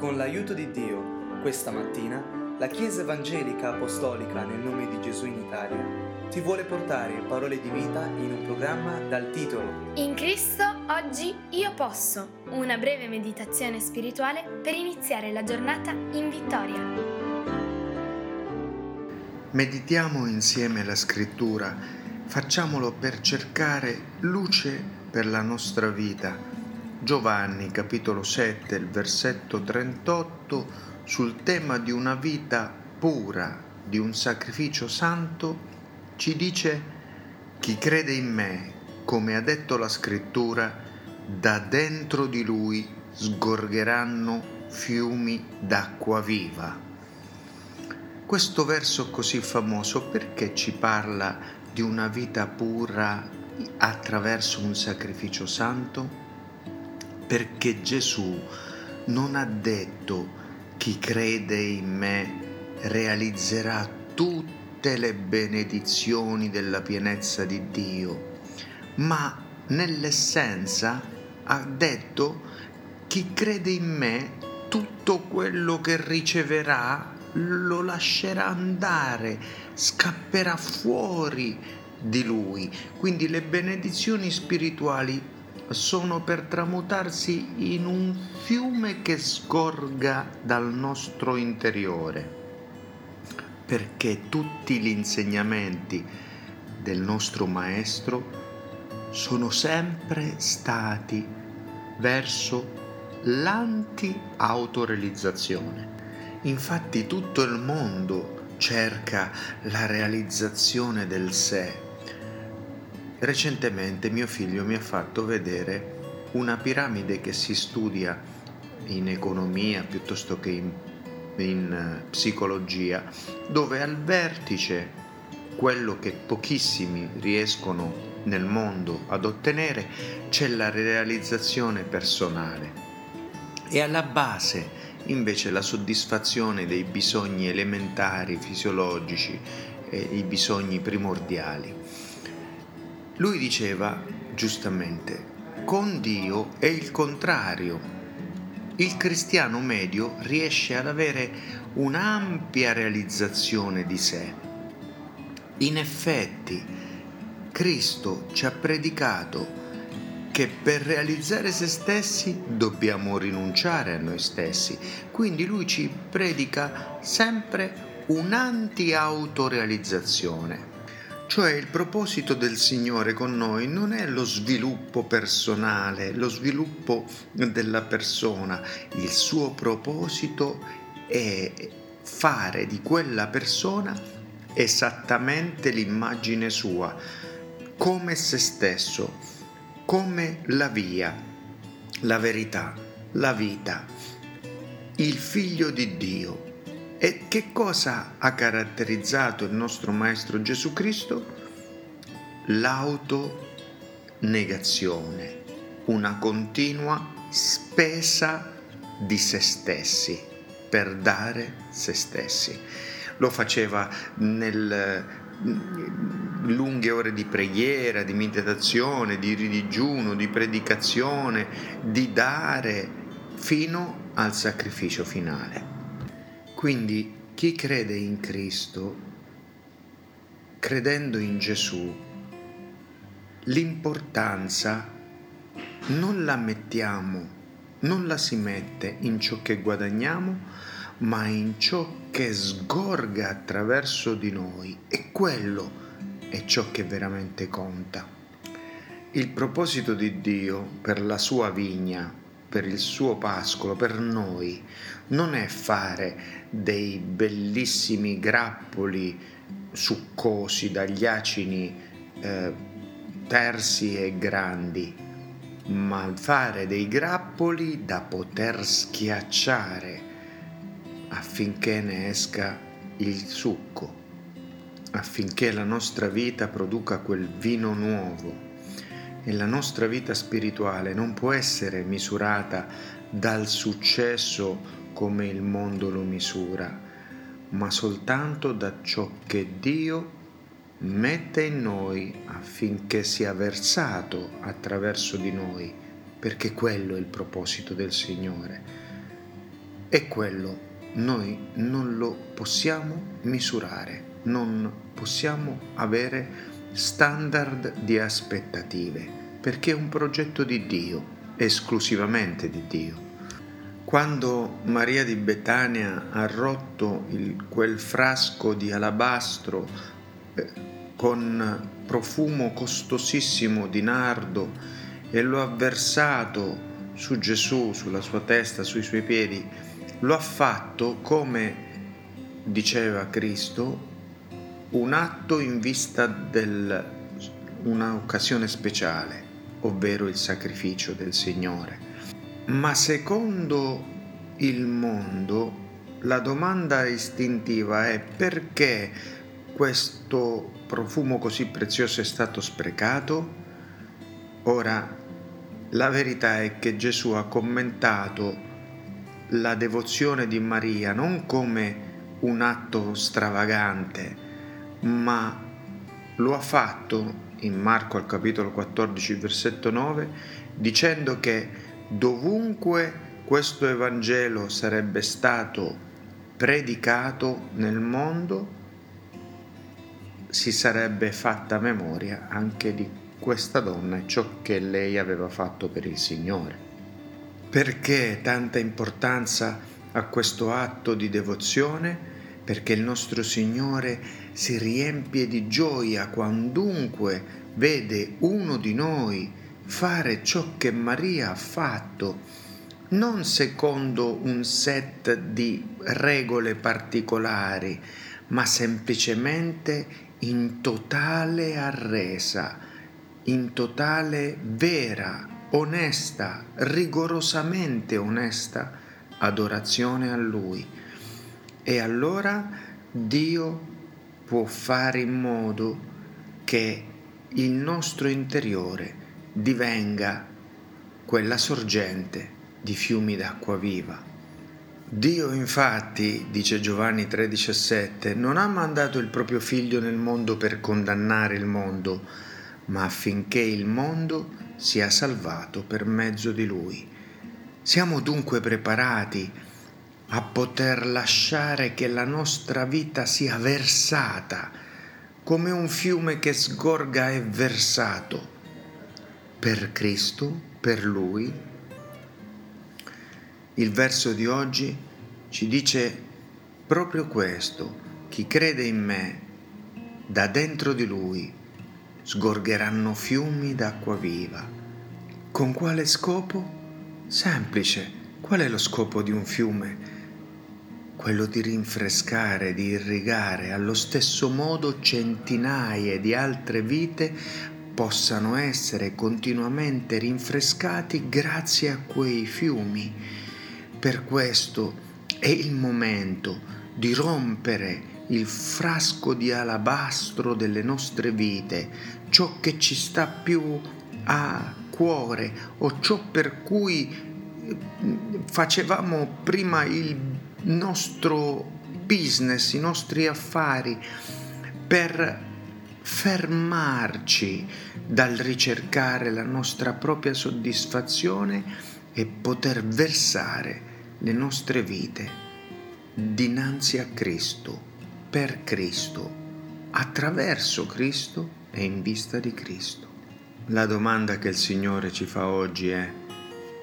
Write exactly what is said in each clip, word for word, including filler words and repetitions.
Con l'aiuto di Dio, questa mattina, la Chiesa Evangelica Apostolica nel nome di Gesù in Italia ti vuole portare parole di vita in un programma dal titolo In Cristo, oggi io posso. Una breve meditazione spirituale per iniziare la giornata in vittoria. Meditiamo insieme la Scrittura, facciamolo per cercare luce per la nostra vita. Giovanni capitolo sette, il versetto trentotto, sul tema di una vita pura, di un sacrificio santo, ci dice: chi crede in me, come ha detto la Scrittura, da dentro di lui sgorgeranno fiumi d'acqua viva. Questo verso così famoso perché ci parla di una vita pura attraverso un sacrificio santo? Perché Gesù non ha detto: chi crede in me realizzerà tutte le benedizioni della pienezza di Dio, ma nell'essenza ha detto: chi crede in me tutto quello che riceverà lo lascerà andare, scapperà fuori di lui. Quindi le benedizioni spirituali sono per tramutarsi in un fiume che sgorga dal nostro interiore, perché tutti gli insegnamenti del nostro Maestro sono sempre stati verso l'anti-autorealizzazione. Infatti tutto il mondo cerca la realizzazione del sé. Recentemente mio figlio mi ha fatto vedere una piramide che si studia in economia piuttosto che in, in psicologia, dove al vertice, quello che pochissimi riescono nel mondo ad ottenere, c'è la realizzazione personale, e alla base invece la soddisfazione dei bisogni elementari, fisiologici, e i bisogni primordiali. Lui diceva, giustamente, con Dio è il contrario. Il cristiano medio riesce ad avere un'ampia realizzazione di sé. In effetti, Cristo ci ha predicato che per realizzare se stessi dobbiamo rinunciare a noi stessi. Quindi lui ci predica sempre un'anti-autorealizzazione. Cioè il proposito del Signore con noi non è lo sviluppo personale, lo sviluppo della persona. Il suo proposito è fare di quella persona esattamente l'immagine sua, come se stesso, come la via, la verità, la vita, il Figlio di Dio. E che cosa ha caratterizzato il nostro Maestro Gesù Cristo? L'autonegazione, una continua spesa di se stessi, per dare se stessi. Lo faceva nel lunghe ore di preghiera, di meditazione, di digiuno, di predicazione, di dare fino al sacrificio finale. Quindi chi crede in Cristo, credendo in Gesù, l'importanza non la mettiamo, non la si mette in ciò che guadagniamo, ma in ciò che sgorga attraverso di noi, e quello è ciò che veramente conta. Il proposito di Dio per la sua vigna, per il suo pascolo, per noi, non è fare dei bellissimi grappoli succosi dagli acini eh, tersi e grandi, ma fare dei grappoli da poter schiacciare affinché ne esca il succo, affinché la nostra vita produca quel vino nuovo. E la nostra vita spirituale non può essere misurata dal successo come il mondo lo misura, ma soltanto da ciò che Dio mette in noi affinché sia versato attraverso di noi, perché quello è il proposito del Signore. E quello noi non lo possiamo misurare, non possiamo avere standard di aspettative, perché è un progetto di Dio, esclusivamente di Dio. Quando Maria di Betania ha rotto il, quel frasco di alabastro eh, con profumo costosissimo di nardo e lo ha versato su Gesù, sulla sua testa, sui suoi piedi, lo ha fatto, come diceva Cristo, un atto in vista del un'occasione speciale, ovvero il sacrificio del Signore. Ma secondo il mondo la domanda istintiva è: perché questo profumo così prezioso è stato sprecato? Ora, la verità è che Gesù ha commentato la devozione di Maria non come un atto stravagante, ma lo ha fatto in Marco al capitolo quattordici versetto nove, dicendo che dovunque questo Evangelo sarebbe stato predicato nel mondo si sarebbe fatta memoria anche di questa donna e ciò che lei aveva fatto per il Signore. Perché tanta importanza a questo atto di devozione? Perché il nostro Signore si riempie di gioia quandunque vede uno di noi fare ciò che Maria ha fatto, non secondo un set di regole particolari, ma semplicemente in totale arresa, in totale vera, onesta, rigorosamente onesta adorazione a Lui. E allora Dio può fare in modo che il nostro interiore divenga quella sorgente di fiumi d'acqua viva. Dio infatti, dice Giovanni tre diciassette, non ha mandato il proprio figlio nel mondo per condannare il mondo, ma affinché il mondo sia salvato per mezzo di lui. Siamo dunque preparati a poter lasciare che la nostra vita sia versata come un fiume che sgorga e versato per Cristo, per Lui. Il verso di oggi ci dice proprio questo: chi crede in me, da dentro di Lui sgorgeranno fiumi d'acqua viva. Con quale scopo? Semplice. Qual è lo scopo di un fiume? Quello di rinfrescare, di irrigare allo stesso modo centinaia di altre vite possano essere continuamente rinfrescati grazie a quei fiumi. Per questo è il momento di rompere il frasco di alabastro delle nostre vite, ciò che ci sta più a cuore o ciò per cui facevamo prima il nostro business, i nostri affari, per fermarci dal ricercare la nostra propria soddisfazione e poter versare le nostre vite dinanzi a Cristo, per Cristo, attraverso Cristo e in vista di Cristo. La domanda che il Signore ci fa oggi è: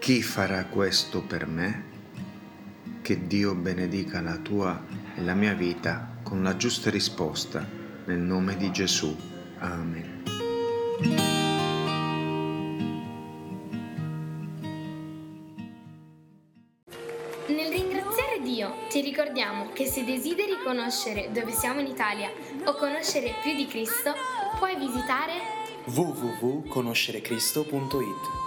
chi farà questo per me? Che Dio benedica la tua e la mia vita con la giusta risposta, nel nome di Gesù. Amen. Nel ringraziare Dio ti ricordiamo che se desideri conoscere dove siamo in Italia o conoscere più di Cristo, puoi visitare w w w punto conoscere cristo punto i t.